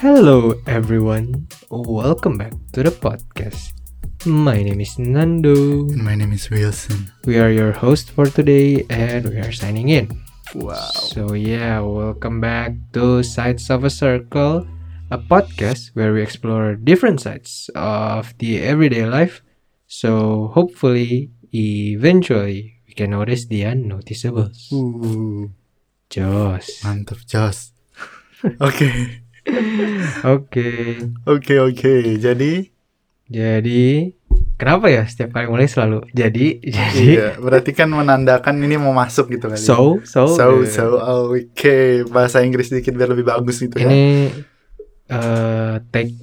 Hello everyone, welcome back to the podcast. My name is Nando. And my name is Wilson. We are your host for today and we are signing in. Wow. So yeah, welcome back to Sides of a Circle, a podcast where we explore different sides of the everyday life. So hopefully, eventually, we can notice the unnoticeables. Ooh. Joss. Mantap, Joss. Okay. Oke. Jadi kenapa ya setiap kali mulai selalu jadi? Iya, berarti kan menandakan ini mau masuk gitu kan. So, bahasa Inggris sedikit biar lebih bagus gitu ya. Ini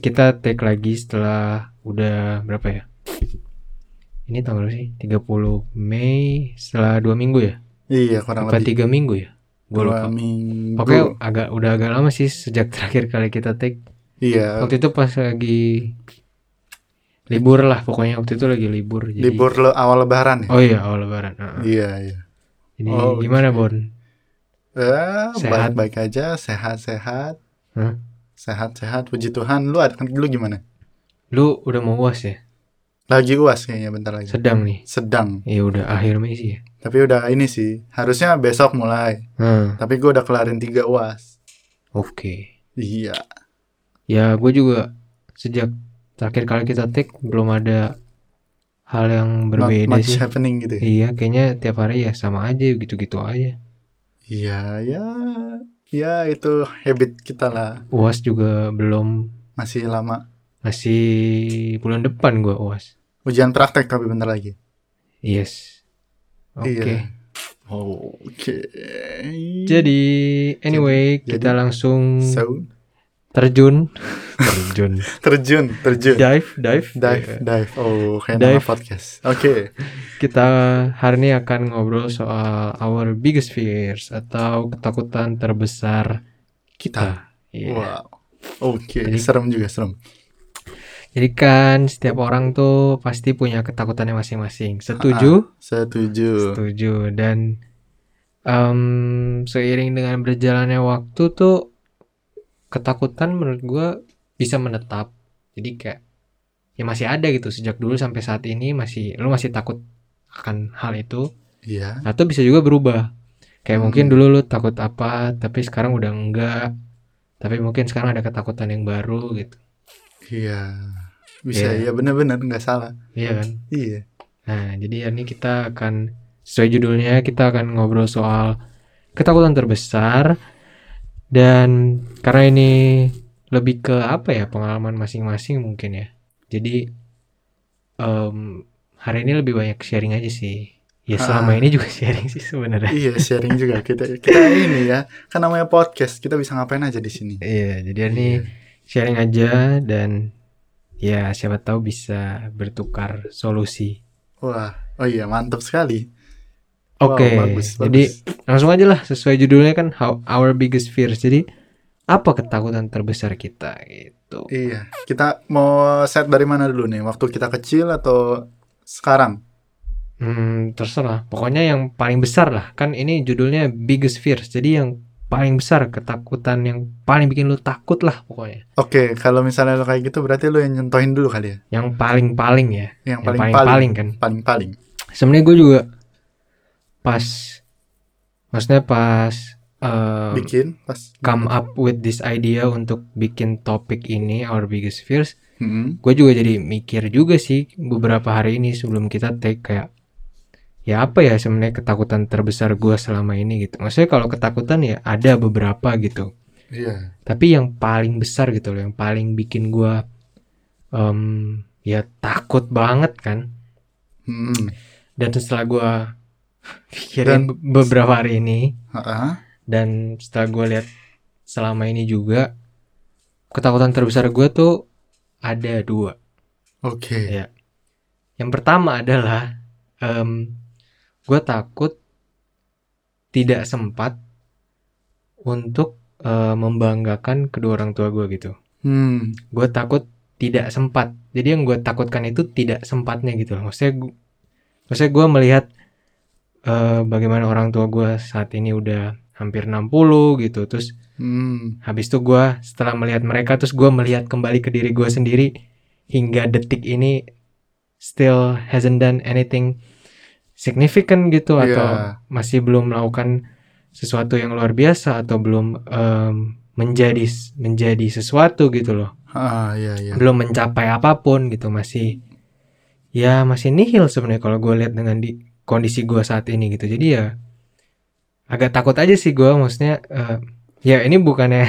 kita take lagi setelah udah berapa ya? Ini tanggal sih 30 Mei setelah 2 minggu ya? Iya, kurang lebih. 3 minggu ya? Pokoknya agak lama sih sejak terakhir kali kita take. Iya. Waktu itu pas lagi libur lah, pokoknya waktu itu lagi libur. Jadi... libur awal Lebaran ya? Oh iya, awal Lebaran. Iya. Ini gimana okay. Bon? Baik-baik aja, sehat-sehat. Huh? Sehat-sehat, puji Tuhan. Lu gimana? Lu udah mau UAS ya? Lagi UAS kayaknya bentar lagi. Sedang nih. Sedang. Iya udah akhir Mei sih ya. Tapi udah ini sih. Harusnya besok mulai. Tapi gue udah kelarin 3 UAS. Oke. Iya. Ya gue juga sejak terakhir kali kita take belum ada hal yang berbeda. Not much sih happening gitu ya? Iya kayaknya tiap hari ya sama aja gitu-gitu aja. Iya ya. Ya itu habit kita lah. UAS juga belum. Masih lama. Masih bulan depan gue UAS. Ujian praktek tapi bentar lagi. Yes. Oke. Oke. Jadi anyway kita langsung terjun. Dive. Oh, kayak podcast. Oke. Kita hari ini akan ngobrol soal our biggest fears atau ketakutan terbesar kita. Yeah. Wow. Oke. Serem juga. Jadi kan setiap orang tuh pasti punya ketakutannya masing-masing. Setuju. Dan seiring dengan berjalannya waktu tuh ketakutan menurut gue bisa menetap. Jadi kayak ya masih ada gitu sejak dulu sampai saat ini lu masih takut akan hal itu. Iya. Atau bisa juga berubah. Kayak mungkin dulu lu takut apa tapi sekarang udah enggak. Tapi mungkin sekarang ada ketakutan yang baru gitu. Iya. Bisa ya benar-benar nggak salah. Iya kan? Iya. Nah, jadi ini kita akan sesuai judulnya kita akan ngobrol soal ketakutan terbesar dan karena ini lebih ke apa ya pengalaman masing-masing mungkin ya. Jadi hari ini lebih banyak sharing aja sih. Ya selama ini juga sharing sih sebenarnya. Iya, sharing juga kita ini ya. Kan namanya podcast, kita bisa ngapain aja di sini. Iya, jadi ini sharing aja dan ya siapa tahu bisa bertukar solusi. Wah, oh iya mantap sekali. Oke, wow, jadi langsung aja lah sesuai judulnya kan our biggest fears. Jadi apa ketakutan terbesar kita gitu. Iya, kita mau set dari mana dulu nih? Waktu kita kecil atau sekarang? Terserah. Pokoknya yang paling besar lah. Kan ini judulnya biggest fears. Jadi yang paling besar ketakutan yang paling bikin lu takut lah pokoknya. Oke, kalau misalnya lu kayak gitu berarti lu yang nyentuhin dulu kali ya. Yang paling-paling ya. Yang paling-paling. Sebenarnya gue juga pas come up with this idea untuk bikin topik ini our biggest fears. Gue juga jadi mikir juga sih beberapa hari ini sebelum kita take kayak ya apa ya sebenarnya ketakutan terbesar gue selama ini gitu. Maksudnya kalau ketakutan ya ada beberapa gitu. Iya. Tapi yang paling besar gitu loh, yang paling bikin gue ya takut banget kan. Dan setelah gue pikirin beberapa hari ini, dan setelah gue lihat selama ini juga ketakutan terbesar gue tuh ada 2. Oke. Ya. Yang pertama adalah gue takut tidak sempat untuk membanggakan kedua orang tua gue gitu. Gue takut tidak sempat. Jadi yang gue takutkan itu tidak sempatnya gitu loh. Maksudnya gue melihat bagaimana orang tua gue saat ini udah hampir 60 gitu. Terus habis itu gue setelah melihat mereka, terus gue melihat kembali ke diri gue sendiri hingga detik ini still hasn't done anything significant gitu, atau masih belum melakukan sesuatu yang luar biasa, atau belum menjadi sesuatu gitu loh. Belum mencapai apapun gitu, masih nihil sebenarnya kalau gue lihat dengan kondisi gue saat ini gitu. Jadi ya agak takut aja sih gue, maksudnya ya ini bukannya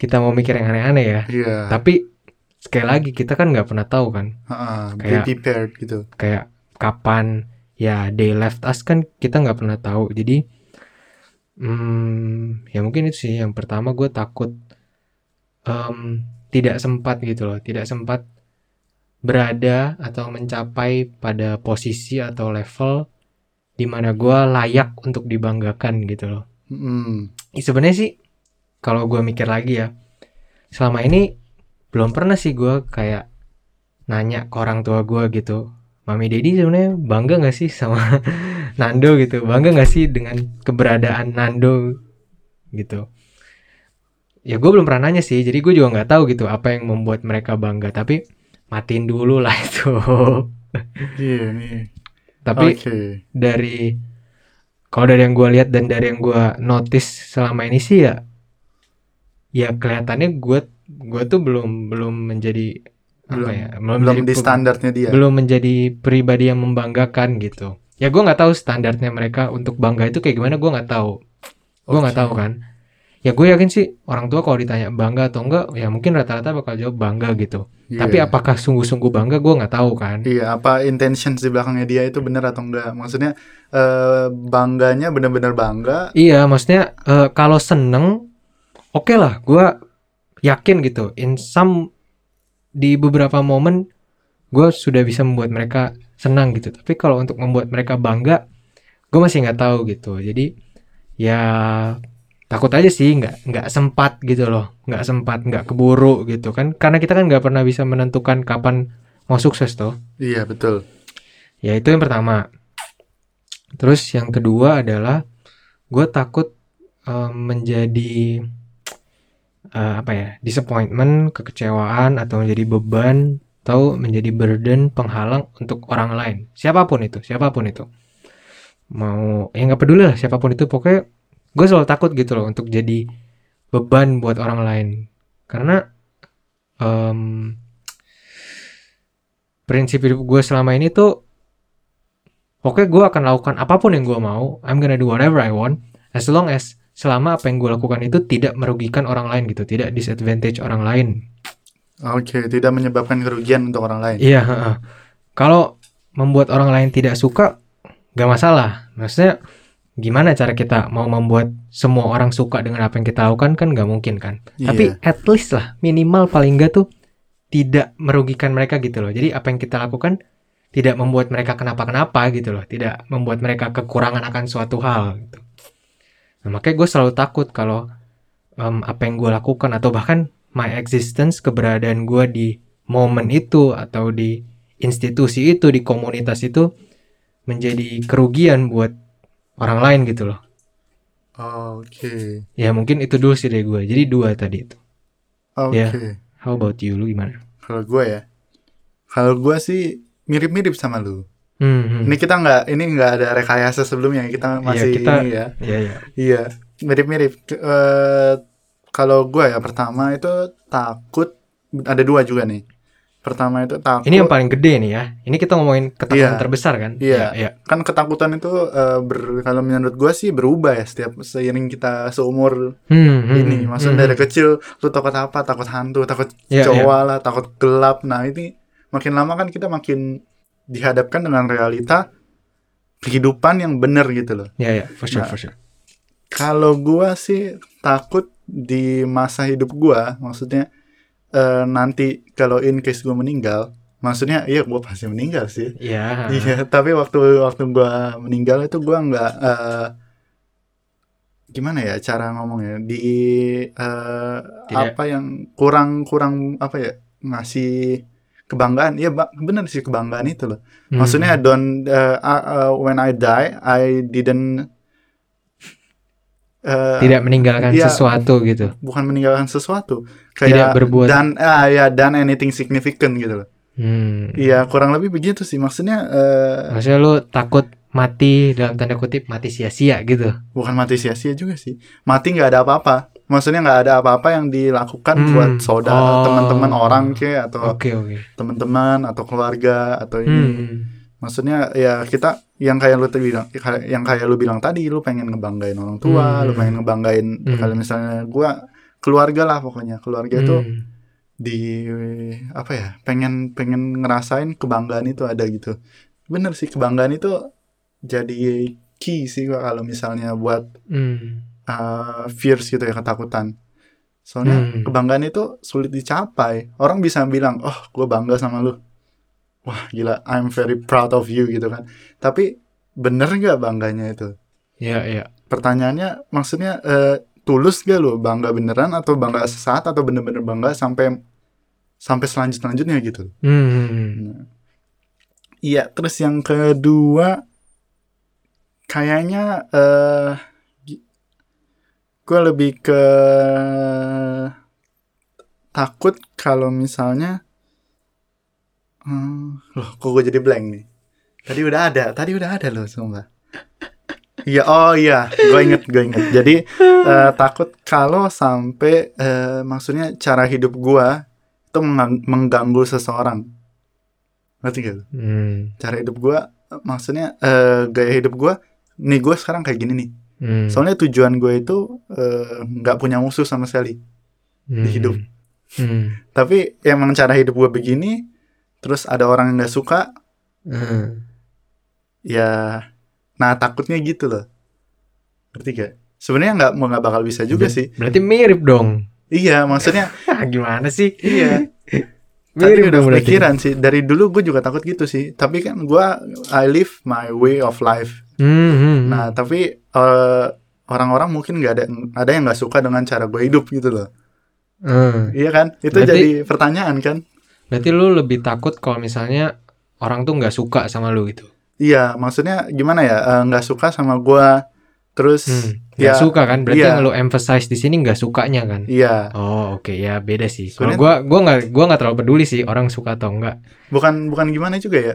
kita mau mikir yang aneh-aneh ya, tapi sekali lagi kita kan nggak pernah tahu kan, kayak be prepared gitu, kayak kapan ya they left us kan kita nggak pernah tahu. Jadi ya mungkin itu sih yang pertama, gue takut tidak sempat gitu loh, tidak sempat berada atau mencapai pada posisi atau level dimana gue layak untuk dibanggakan gitu loh. Sebenarnya sih kalau gue mikir lagi ya, selama ini belum pernah sih gue kayak nanya ke orang tua gue gitu, Mami Daddy sebenarnya bangga nggak sih sama Nando gitu, bangga nggak sih dengan keberadaan Nando gitu. Ya gue belum pernah nanya sih, jadi gue juga nggak tahu gitu apa yang membuat mereka bangga. Tapi matiin dulu lah itu. Tapi kalau dari yang gue lihat dan dari yang gue notice selama ini sih ya kelihatannya gue tuh belum menjadi belum di standarnya dia, belum menjadi pribadi yang membanggakan gitu. Ya gue nggak tahu standarnya mereka untuk bangga itu kayak gimana, gue nggak tahu. Gue nggak tahu kan. Ya gue yakin sih orang tua kalau ditanya bangga atau enggak, ya mungkin rata-rata bakal jawab bangga gitu. Tapi apakah sungguh-sungguh bangga, gue nggak tahu kan. Apa intentions di belakangnya dia itu benar atau enggak. Maksudnya bangganya benar-benar bangga. Iya, maksudnya kalau seneng oke lah, gue yakin gitu. Di beberapa momen gue sudah bisa membuat mereka senang gitu. Tapi kalau untuk membuat mereka bangga, gue masih nggak tahu gitu. Jadi ya takut aja sih nggak sempat gitu loh, nggak keburu gitu kan, karena kita kan nggak pernah bisa menentukan kapan mau sukses tuh. Iya betul. Ya itu yang pertama. Terus yang kedua adalah gue takut menjadi disappointment, kekecewaan, atau menjadi beban, atau menjadi burden, penghalang untuk orang lain, siapapun itu mau yang nggak peduli lah siapapun itu, pokoknya gue selalu takut gitu loh untuk jadi beban buat orang lain. Karena prinsip hidup gue selama ini tuh oke, gue akan lakukan apapun yang gue mau, I'm gonna do whatever I want, selama apa yang gue lakukan itu tidak merugikan orang lain gitu, tidak disadvantage orang lain. Tidak menyebabkan kerugian untuk orang lain. Iya, kalau membuat orang lain tidak suka gak masalah. Maksudnya gimana cara kita mau membuat semua orang suka dengan apa yang kita lakukan, kan gak mungkin kan. Tapi at least lah, minimal paling gak tuh tidak merugikan mereka gitu loh. Jadi apa yang kita lakukan tidak membuat mereka kenapa-kenapa gitu loh, tidak membuat mereka kekurangan akan suatu hal gitu. Nah makanya gue selalu takut kalau apa yang gue lakukan, atau bahkan my existence, keberadaan gue di momen itu, atau di institusi itu, di komunitas itu, menjadi kerugian buat orang lain gitu loh. Ya mungkin itu dulu sih dari gue. Jadi 2 tadi itu. Ya, how about you? Lu gimana? Kalau gue ya, kalau gue sih mirip-mirip sama lu. Ini kita nggak ada rekayasa sebelumnya. Kita masih Iya, mirip-mirip. Kalau gue ya, pertama itu takut. Ada 2 juga nih. Pertama itu takut. Ini yang paling gede nih ya. Ini kita ngomongin ketakutan terbesar kan? Iya. Kan ketakutan itu kalau menurut gue sih berubah ya seiring kita seumur ini. Maksudnya dari kecil lu takut apa? Takut hantu, takut kecoa lah, takut gelap. Nah ini makin lama kan kita makin dihadapkan dengan realita kehidupan yang benar gitu loh. For sure. Kalau gue sih takut di masa hidup gue, maksudnya nanti kalau in case gue meninggal, maksudnya iya gue pasti meninggal sih. Tapi waktu gue meninggal itu gue nggak gimana ya cara ngomongnya, apa yang kurang apa ya ngasih kebanggaan. Iya, benar sih, kebanggaan itu loh. Maksudnya when I die, I didn't tidak meninggalkan sesuatu gitu. Bukan meninggalkan sesuatu, kayak tidak berbuat dan anything significant gitu loh. Iya, kurang lebih begitu sih. Maksudnya lu takut mati, dalam tanda kutip, mati sia-sia gitu. Bukan mati sia-sia juga sih, mati gak ada apa-apa. Maksudnya gak ada apa-apa yang dilakukan buat saudara, teman-teman orang kayak, atau teman-teman, atau keluarga, atau ini. Maksudnya ya kita, yang kayak lu bilang tadi, lu pengen ngebanggain orang tua, lu pengen ngebanggain, kalau misalnya gua, keluarga lah pokoknya. Keluarga itu di apa ya, pengen ngerasain kebanggaan itu ada gitu. Bener sih, kebanggaan itu jadi key sih gua kalau misalnya buat fears gitu ya, ketakutan. Soalnya kebanggaan itu sulit dicapai. Orang bisa bilang, oh gue bangga sama lu, wah gila, I'm very proud of you gitu kan. Tapi bener gak bangganya itu? Iya. Pertanyaannya maksudnya tulus gak lu bangga beneran, atau bangga sesaat, atau bener-bener bangga sampai selanjutnya gitu. Nah. Iya, terus yang kedua kayaknya gue lebih ke takut kalau misalnya loh kok gue jadi blank nih. Tadi udah ada loh sumpah. Iya, oh iya, gue inget. Jadi takut kalau sampai maksudnya cara hidup gue itu mengganggu seseorang. Ngerti gak lu? Cara hidup gue, maksudnya gaya hidup gue. Nih gue sekarang kayak gini nih. Soalnya tujuan gue itu gak punya musuh sama sekali di hidup. Tapi emang cara hidup gue begini, terus ada orang yang gak suka. Ya, nah takutnya gitu loh. Ngerti gak? Sebenarnya gak bakal bisa juga sih. Berarti mirip dong. Iya, maksudnya gimana sih? Iya. Mirip udah pikiran sih. Dari dulu gue juga takut gitu sih. Tapi kan gue, I live my way of life. Nah tapi orang-orang mungkin nggak ada yang nggak suka dengan cara gue hidup gitu loh. Iya kan, itu berarti, jadi pertanyaan kan. Berarti lu lebih takut kalau misalnya orang tuh nggak suka sama lu gitu. Iya, maksudnya gimana ya, nggak suka sama gue, terus ya gak suka kan, berarti yang lu emphasize di sini nggak sukanya kan. Iya. Oh oke, ya beda sih. Kalau gue nggak terlalu peduli sih orang suka atau enggak. Bukan gimana juga ya,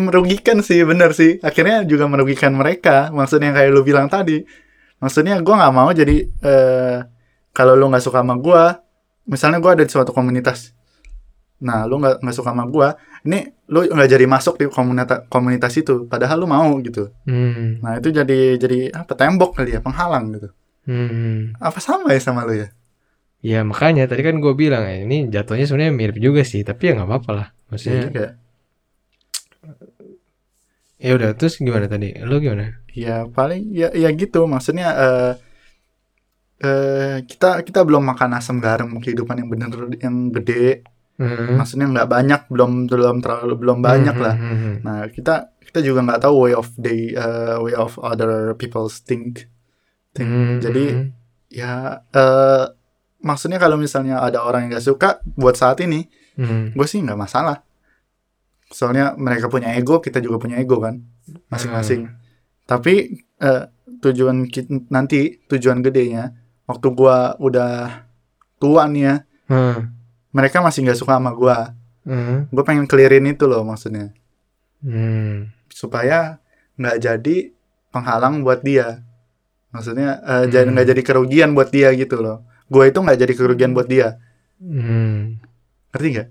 merugikan sih, bener sih. Akhirnya juga merugikan mereka. Maksudnya yang kayak lu bilang tadi, maksudnya gue nggak mau jadi kalau lu nggak suka sama gue, misalnya gue ada di suatu komunitas, nah lu nggak suka sama gue, ini lu nggak jadi masuk di komunitas itu, padahal lu mau gitu. Nah itu jadi apa, tembok kali ya, penghalang gitu. Apa sama ya sama lu ya? Ya makanya tadi kan gue bilang ya, ini jatuhnya sebenarnya mirip juga sih, tapi ya nggak apa-apa lah maksudnya. Ya udah, terus gimana tadi? Lu gimana? Ya paling ya gitu, maksudnya kita belum makan asam garam kehidupan yang bener, yang gede. Maksudnya nggak banyak, belum banyak lah. Nah kita juga nggak tahu way of other people's think. Jadi ya maksudnya kalau misalnya ada orang yang nggak suka buat saat ini, gue sih nggak masalah. Soalnya mereka punya ego, kita juga punya ego kan, masing-masing. Tapi tujuan nanti, tujuan gedenya, waktu gue udah tua nih ya. Mereka masih nggak suka sama gue. Gue pengen clearin itu loh maksudnya, supaya nggak jadi penghalang buat dia. Maksudnya nggak jadi kerugian buat dia gitu loh. Gue itu nggak jadi kerugian buat dia. Ngerti nggak?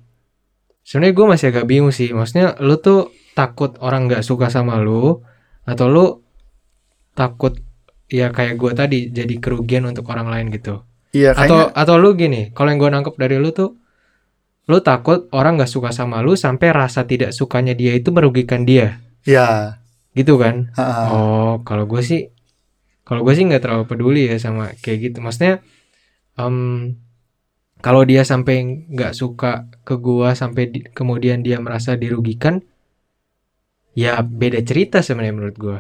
Sebenarnya gue masih agak bingung sih. Maksudnya lu tuh takut orang nggak suka sama lu, atau lu takut ya kayak gue tadi jadi kerugian untuk orang lain gitu? Iya. Kayaknya... Atau lu gini, kalau yang gue nangkep dari lu tuh, lu takut orang gak suka sama lu sampai rasa tidak sukanya dia itu merugikan dia. Iya. Gitu kan? Oh, kalau gue sih nggak terlalu peduli ya sama kayak gitu. Maksudnya, kalau dia sampai nggak suka ke gue sampai kemudian dia merasa dirugikan, ya beda cerita sebenarnya menurut gue.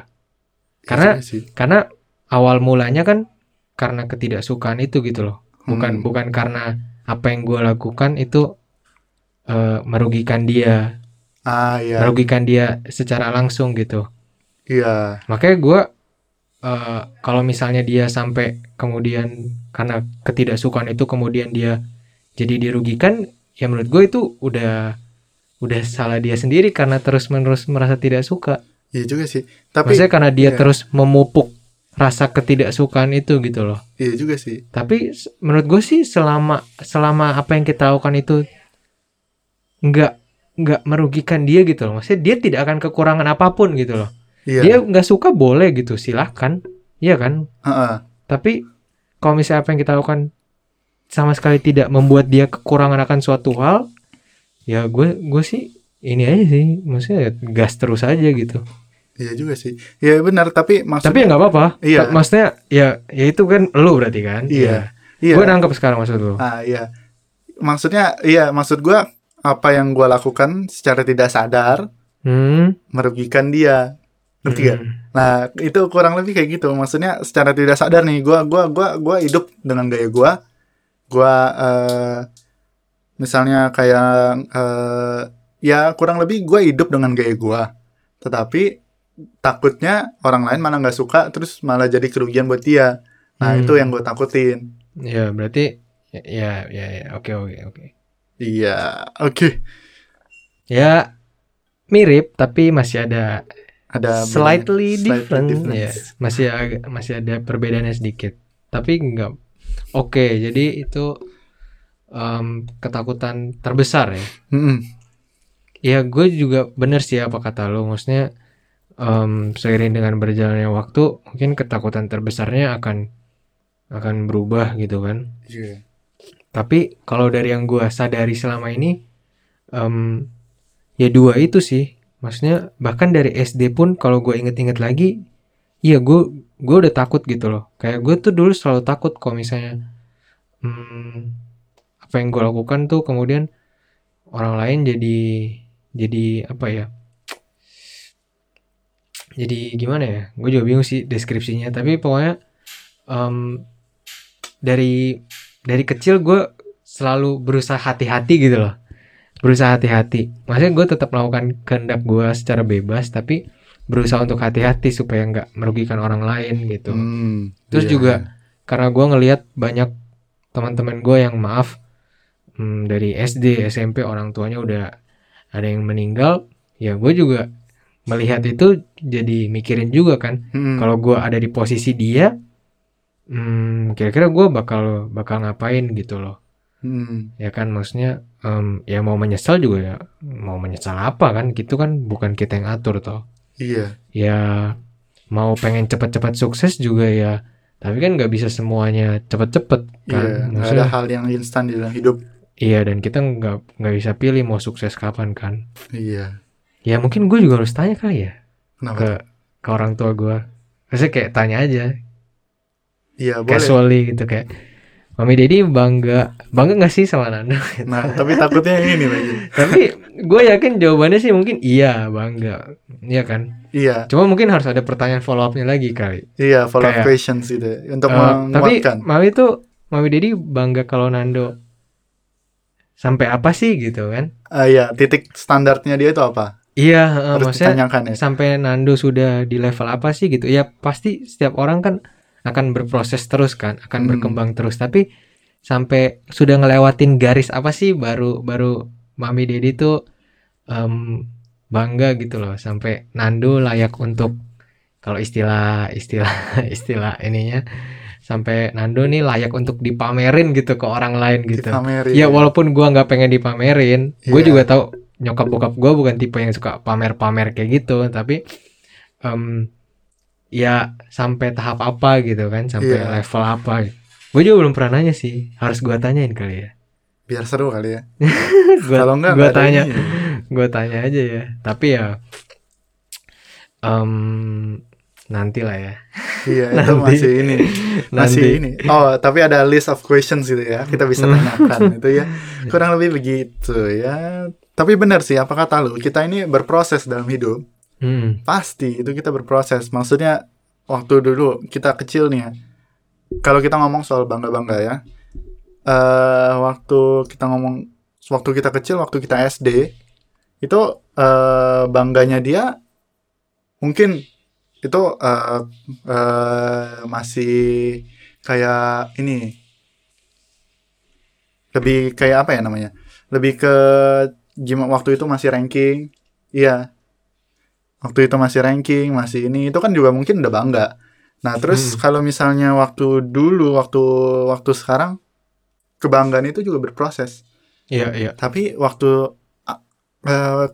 Karena awal mulanya kan karena ketidaksukaan itu gitu loh. Bukan karena apa yang gue lakukan itu merugikan dia, iya, merugikan dia secara langsung gitu. Iya. Makanya gue kalau misalnya dia sampai kemudian karena ketidaksukaan itu kemudian dia jadi dirugikan, ya menurut gue itu udah salah dia sendiri karena terus-menerus merasa tidak suka. Iya juga sih. Tapi maksudnya karena dia terus memupuk rasa ketidaksukaan itu gitu loh. Iya juga sih. Tapi menurut gue sih selama apa yang kita lakukan itu nggak merugikan dia gitu loh, maksudnya dia tidak akan kekurangan apapun gitu loh. Iya. Dia nggak suka boleh gitu, silahkan, iya kan. Tapi kalau misalnya apa yang kita lakukan sama sekali tidak membuat dia kekurangan akan suatu hal, ya gue sih ini aja sih, maksudnya gas terus aja gitu. Iya juga sih, ya benar. Tapi maksudnya tapi ya nggak apa-apa. Iya. Maksudnya ya itu kan lo berarti kan. Iya. Iya. Gue nangkep sekarang maksud lo. Iya. Maksudnya maksud gue, apa yang gue lakukan secara tidak sadar merugikan dia, ngerti gak? Nah itu kurang lebih kayak gitu, maksudnya secara tidak sadar nih gue hidup dengan gaya gue misalnya kayak ya kurang lebih gue hidup dengan gaya gue, tetapi takutnya orang lain malah nggak suka terus malah jadi kerugian buat dia. Nah itu yang gue takutin. Ya berarti ya oke. Iya, oke. Ya mirip tapi masih ada slightly different. Ya, masih ada perbedaannya sedikit. Tapi enggak. Oke, jadi itu ketakutan terbesar ya. Ya gue juga bener sih apa kata lo. Maksudnya seiring dengan berjalannya waktu mungkin ketakutan terbesarnya akan berubah gitu kan. Iya. Tapi kalau dari yang gue sadari selama ini ya dua itu sih. Maksudnya bahkan dari SD pun kalau gue inget-inget lagi, ya gue udah takut gitu loh. Kayak gue tuh dulu selalu takut kalau misalnya apa yang gue lakukan tuh kemudian orang lain jadi apa ya, jadi gimana ya, gue juga bingung sih deskripsinya. Tapi pokoknya dari kecil gue selalu berusaha hati-hati gitu loh. Berusaha hati-hati. Maksudnya gue tetap melakukan kehendak gue secara bebas, tapi berusaha untuk hati-hati supaya gak merugikan orang lain gitu. Terus juga karena gue ngelihat banyak teman-teman gue yang maaf dari SD, SMP orang tuanya udah ada yang meninggal. Ya gue juga melihat itu jadi mikirin juga kan. Kalau gue ada di posisi dia, kira-kira gue bakal ngapain gitu loh. Ya kan maksudnya ya mau menyesal juga ya, mau menyesal apa kan, gitu kan bukan kita yang atur toh. Iya. Ya mau pengen cepat-cepat sukses juga ya, tapi kan nggak bisa semuanya cepat-cepat kan. Iya, maksudnya ada hal yang instan di dalam hidup. Iya, dan kita nggak bisa pilih mau sukses kapan kan. Iya. Ya mungkin gue juga harus tanya kali ya. Kenapa? Ke orang tua gue, maksudnya kayak tanya aja. Iya, boleh. Casually gitu kayak, Mami Deddy bangga nggak sih sama Nando? Nah, tapi takutnya ini lagi. Tapi gue yakin jawabannya sih mungkin iya bangga, iya kan? Iya. Cuma mungkin harus ada pertanyaan follow upnya lagi kali. Iya, follow up questions gitu untuk menguatkan. Tapi Mami Deddy bangga kalau Nando sampai apa sih gitu kan? Iya, titik standarnya dia itu apa? Iya, harus ditanyakan ya. Sampai Nando sudah di level apa sih gitu? Ya pasti setiap orang kan akan berproses terus kan, akan berkembang terus. Tapi sampai sudah ngelewatin garis apa sih baru Mami Deddy tuh bangga gitu loh, sampai Nando layak untuk, kalau istilah ininya, sampai Nando nih layak untuk dipamerin gitu ke orang lain gitu. Dipamerin. Ya walaupun gua nggak pengen dipamerin, gua juga tahu nyokap bokap gua bukan tipe yang suka pamer-pamer kayak gitu. Tapi ya sampai tahap apa gitu kan, sampai level apa. Gue juga belum pernah nanya sih, harus gue tanyain kali ya, biar seru kali ya. Kalau enggak gue tanya aja ya. Tapi ya nanti lah ya. Iya. Itu masih ini. Oh tapi ada list of questions gitu ya, kita bisa tanyakan itu ya. Kurang lebih begitu ya. Tapi benar sih apa kata lu, kita ini berproses dalam hidup. Pasti itu kita berproses. Maksudnya waktu dulu kita kecil nih ya, kalau kita ngomong soal bangga-bangga ya, waktu kita ngomong waktu kita kecil, waktu kita SD, itu bangganya dia mungkin itu masih kayak ini, lebih kayak apa ya namanya, lebih ke gimana, waktu itu masih ranking, iya, waktu itu masih ranking, masih ini, itu kan juga mungkin udah bangga. Nah terus kalau misalnya waktu dulu, waktu sekarang, kebanggaan itu juga berproses. Iya, iya. Tapi waktu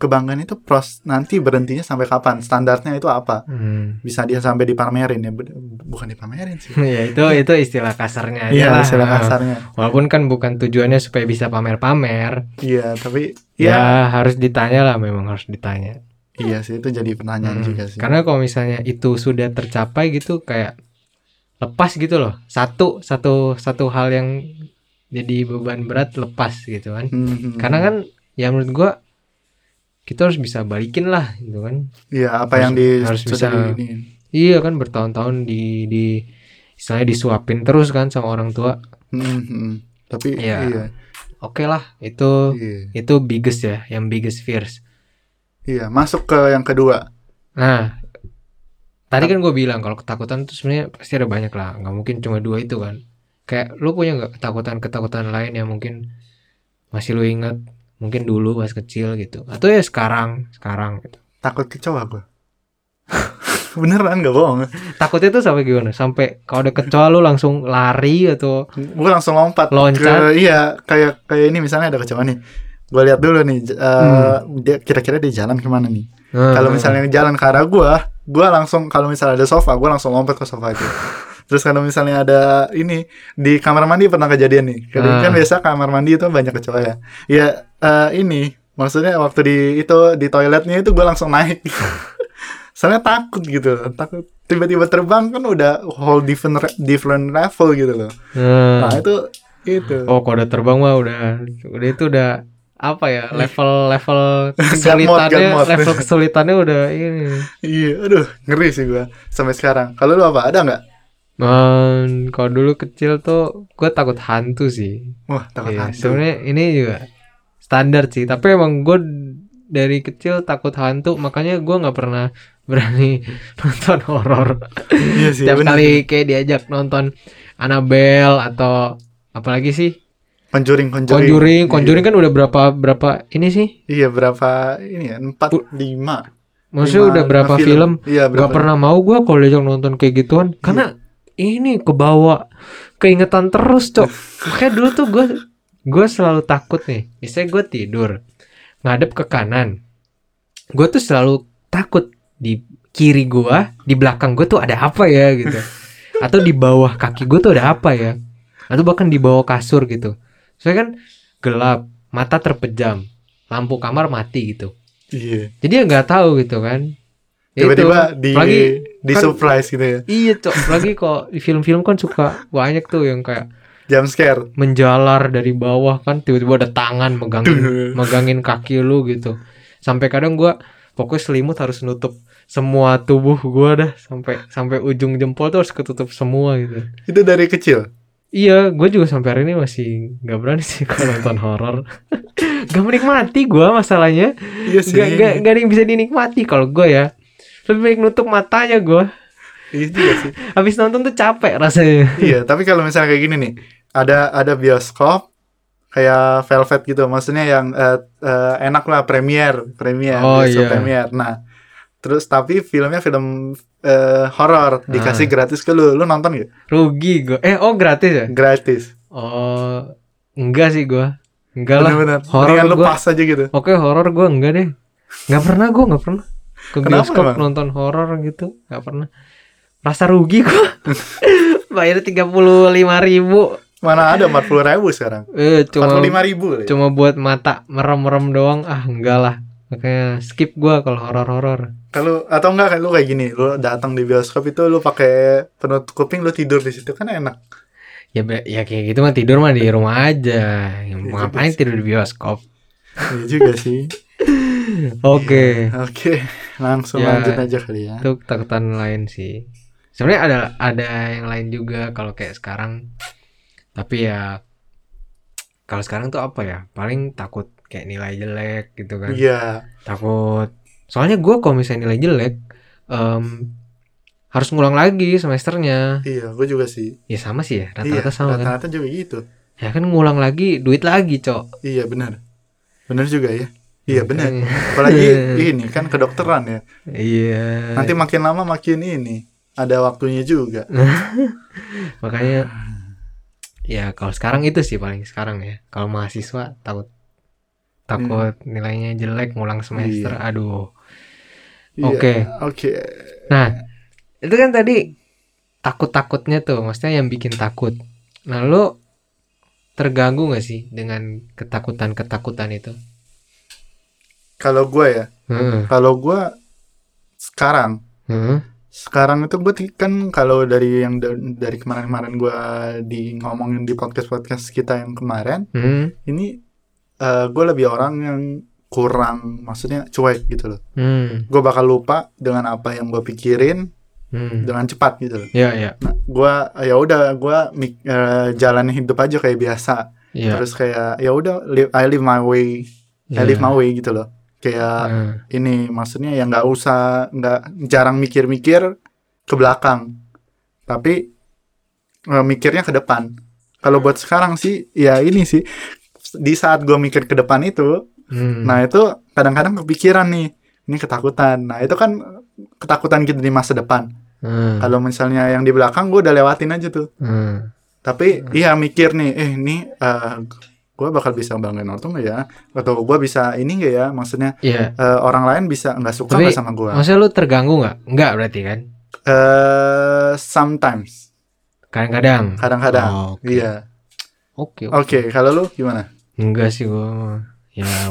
kebanggaan itu nanti berhentinya sampai kapan? Standarnya itu apa? Bisa dia sampai dipamerin ya, bukan dipamerin sih. Iya, itu istilah kasarnya. Iya, istilah kasarnya. Walaupun kan bukan tujuannya supaya bisa pamer-pamer. Iya, tapi ya harus ditanya lah, memang harus ditanya. Iya sih, itu jadi pertanyaan juga sih. Karena kalau misalnya itu sudah tercapai gitu, kayak lepas gitu loh. Satu hal yang jadi beban berat, lepas gitu kan. Karena kan ya menurut gua kita harus bisa balikin lah gitu kan. Iya, apa harus, yang di harus bisa ini. Iya kan, bertahun-tahun di istilahnya disuapin terus kan sama orang tua. Tapi ya, iya. Oke lah, itu iya. Itu biggest ya, yang biggest fears. Iya, masuk ke yang kedua. Nah, tadi kan gue bilang kalau ketakutan itu sebenarnya pasti ada banyak lah, nggak mungkin cuma dua itu kan. Kayak lu punya gak ketakutan-ketakutan lain yang mungkin masih lu ingat, mungkin dulu pas kecil gitu, atau ya sekarang gitu. Takut kecoa gue. Beneran, gak bohong. Takutnya tuh sampai gimana? Sampai kalau ada kecoa lu langsung lari atau gue langsung loncat ke, iya, kayak ini misalnya ada kecoa nih, gue lihat dulu nih dia, kira-kira dia jalan kemana nih. Kalau misalnya jalan ke arah gue langsung, kalau misalnya ada sofa, gue langsung lompat ke sofa itu. Terus kalau misalnya ada ini, di kamar mandi pernah kejadian nih. Kan biasa kamar mandi itu banyak kecoa ya. Ya ini, maksudnya waktu di toiletnya itu gue langsung naik. Soalnya takut gitu loh. Takut tiba-tiba terbang kan udah whole different level gitu loh. Nah itu. Oh kalau udah terbang mah udah itu udah apa ya, level kesulitannya udah ini. Iya, aduh ngeri sih gue sampai sekarang. Kalau lu apa, ada nggak? Kalau dulu kecil tuh gue takut hantu sih. Wah, takut hantu. Sebenarnya ini juga standar sih, tapi emang gue dari kecil takut hantu, makanya gue nggak pernah berani nonton horor. Iya sih. Tiap kali kayak diajak nonton Annabelle atau apalagi sih? Conjuring iya. Kan udah berapa ini sih? Iya, berapa ini ya? 4, 5. Maksudnya udah berapa film? Iya, berapa. Gak pernah mau gue kalau diajak nonton kayak gituan, karena ini kebawa keingetan terus, Cok. Makanya dulu tuh gue selalu takut nih. Misalnya gue tidur, ngadep ke kanan, gue tuh selalu takut di kiri gue, di belakang gue tuh ada apa ya gitu. Atau di bawah kaki gue tuh ada apa ya. Atau bahkan di bawah kasur gitu. Soalnya kan gelap, mata terpejam, lampu kamar mati gitu. Iya. Jadi ya nggak tahu gitu kan. Tiba-tiba di kan, surprise gitu ya. Iya, Cok. Lagi kok di film-film kan suka banyak tuh yang kayak jump scare, menjalar dari bawah kan, tiba-tiba ada tangan megangin kaki lu gitu. Sampai kadang gua pokoknya selimut harus nutup semua tubuh gua dah, sampai ujung jempol tuh harus ketutup semua gitu. Itu dari kecil. Iya, gue juga sampai hari ini masih nggak berani sih kalau nonton horor. Gak menikmati gue masalahnya. Iya sih. Gak ada yang bisa dinikmati kalau gue ya. Lebih baik nutup matanya gue. Iya sih. Habis nonton tuh capek rasanya. Iya, tapi kalau misalnya kayak gini nih, ada bioskop kayak Velvet gitu, maksudnya yang enak lah, premier. Oh iya. Premier. Nah, terus tapi filmnya film horor dikasih gratis ke lu nonton gitu? Rugi gue. Gratis ya? Gratis. Oh, enggak sih gue. Enggak lah. Horor lu pas aja gitu. Oke, horor gue enggak deh. Enggak pernah. Ke bioskop nonton horor gitu gak pernah. Rasa rugi kok. Bayar 35.000. Mana ada 40.000 sekarang. 45.000 ya? Cuma buat mata merem-merem doang. Ah enggak lah. Makanya skip gue kalau horor-horor. Kalau atau enggak lu kayak gini, lu datang di bioskop itu lu pakai penutup kuping, lu tidur di situ kan enak. Ya kayak gitu mah tidur mah di rumah aja. Ngapain tidur di bioskop? Iya juga sih. Oke, langsung lanjut aja kali ya. Itu ketakutan lain sih. Sebenarnya ada yang lain juga kalau kayak sekarang. Tapi ya Kalau sekarang tuh apa ya? Paling takut kayak nilai jelek gitu kan. Iya. Yeah. Takut. Soalnya gue kalau misalnya nilai jelek, harus ngulang lagi semesternya. Iya, gue juga sih. Iya sama sih ya, rata-rata iya, sama rata-rata kan. Rata-rata juga gitu. Ya kan ngulang lagi, duit lagi, Cok. Iya, benar. Benar juga ya. Iya benar. Apalagi ini kan kedokteran ya. Iya. Nanti makin lama makin ini, ada waktunya juga. Makanya ya kalau sekarang itu sih paling sekarang ya. Kalau mahasiswa takut nilainya jelek, ngulang semester. Iya. Aduh. Iya. Oke. Nah, itu kan tadi takut-takutnya tuh, maksudnya yang bikin takut. Nah, lo terganggu enggak sih dengan ketakutan-ketakutan itu? Kalau gue ya, kalau gue sekarang, sekarang itu gue kan kalau dari yang dari kemarin-kemarin gue di ngomongin di podcast-podcast kita yang kemarin, ini gue lebih orang yang kurang, maksudnya cuek gitu loh. Gue bakal lupa dengan apa yang gue pikirin dengan cepat gitu loh. Yeah. Nah, gue ya udah gue jalanin hidup aja kayak biasa. Yeah. Terus kayak ya udah I live my way, gitu loh. Kayak ini maksudnya ya jarang mikir-mikir ke belakang, tapi mikirnya ke depan. Kalau buat sekarang sih ya ini sih, di saat gue mikir ke depan itu, nah itu kadang-kadang kepikiran nih, ini ketakutan. Nah itu kan ketakutan kita di masa depan. Kalau misalnya yang di belakang gue udah lewatin aja tuh. Tapi iya mikir nih, ini gue bakal bisa banggain orang nggak ya, atau gue bisa ini nggak ya, maksudnya orang lain bisa nggak suka nggak sama gue. Maksudnya lu terganggu nggak? Nggak berarti kan? Sometimes. Kadang-kadang. Oke. Kalau lu gimana? Enggak sih gue. Ya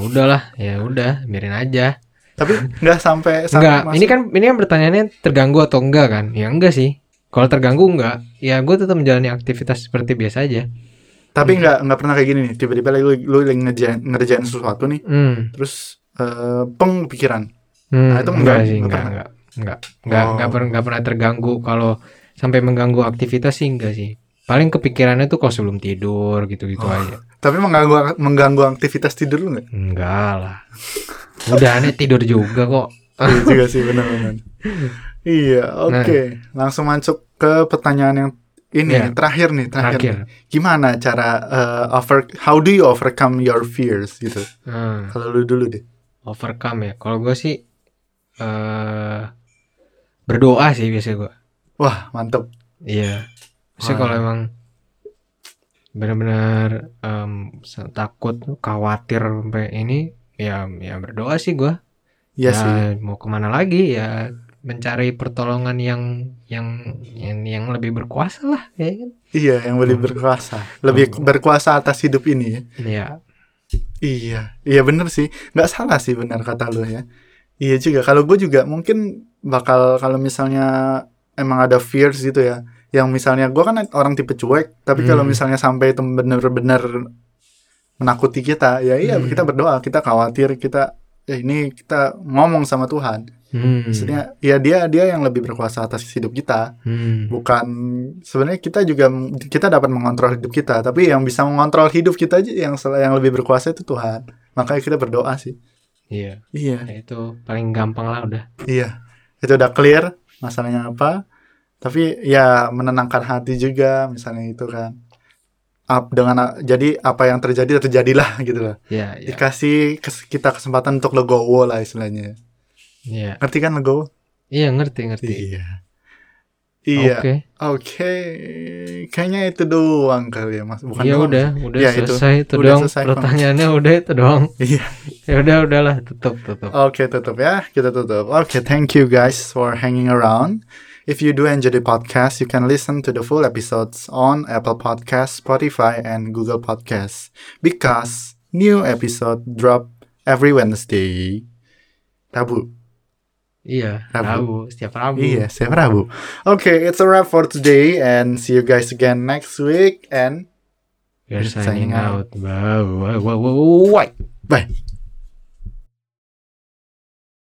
udah, biarin aja. Tapi nggak sampai. Ini kan pertanyaannya terganggu atau enggak kan? Ya enggak sih. Kalau terganggu enggak, ya gue tetap menjalani aktivitas seperti biasa aja. Tapi nggak pernah kayak gini nih, tiba-tiba lu ngerjain sesuatu nih, terus pengpikiran. Nah itu nggak pernah terganggu. Kalau sampai mengganggu aktivitas sih enggak sih. Paling kepikirannya tuh kalau sebelum tidur gitu aja. Tapi mengganggu aktivitas tidur lu nggak? Enggak lah. Udah aneh tidur juga kok. Iya juga sih, benar-benar. Iya, oke. Nah. Langsung masuk ke pertanyaan yang terakhir. Gimana cara how do you overcome your fears gitu? Kalau lu dulu deh. Overcome ya. Kalau gue sih berdoa sih biasanya gue. Wah, mantep. Iya. Biasanya kalau emang benar-benar takut, khawatir sampai ini, ya berdoa sih gue. Iya sih. Mau kemana lagi ya? Mencari pertolongan yang lebih berkuasa lah, ya kan? Iya, yang lebih berkuasa atas hidup ini ya. Iya benar sih, nggak salah sih, benar kata lu ya. Iya juga, kalau gue juga mungkin bakal kalau misalnya emang ada fears gitu ya, yang misalnya gue kan orang tipe cuek, tapi kalau misalnya sampai itu benar-benar menakuti kita, ya iya kita berdoa, kita khawatir, kita ngomong sama Tuhan. Maksudnya ya dia yang lebih berkuasa atas hidup kita. Bukan sebenarnya kita dapat mengontrol hidup kita, tapi yang bisa mengontrol hidup kita aja yang lebih berkuasa itu Tuhan. Makanya kita berdoa sih. Iya. Nah, itu paling gampang lah udah. Iya. Itu udah clear masalahnya apa. Tapi ya menenangkan hati juga misalnya itu kan. Jadi apa yang terjadilah gitu loh. Iya. Dikasih kita kesempatan untuk legowo lah istilahnya. Iya. Ngerti kan legowo? Iya, ngerti. Iya. Oke. Kayaknya itu doang kali ya, Mas. Bukan ya, doang. Udah ya, selesai itu doang. Pertanyaannya udah itu doang. Iya. Ya udahlah, tutup. Oke, tutup ya. Kita tutup. Oke, thank you guys for hanging around. If you do enjoy the podcast, you can listen to the full episodes on Apple Podcasts, Spotify, and Google Podcasts because new episode drop every Wednesday. Rabu. Iya, Rabu. Setiap Rabu. Okay, it's a wrap for today and see you guys again next week and we're signing out. Bye. Bye.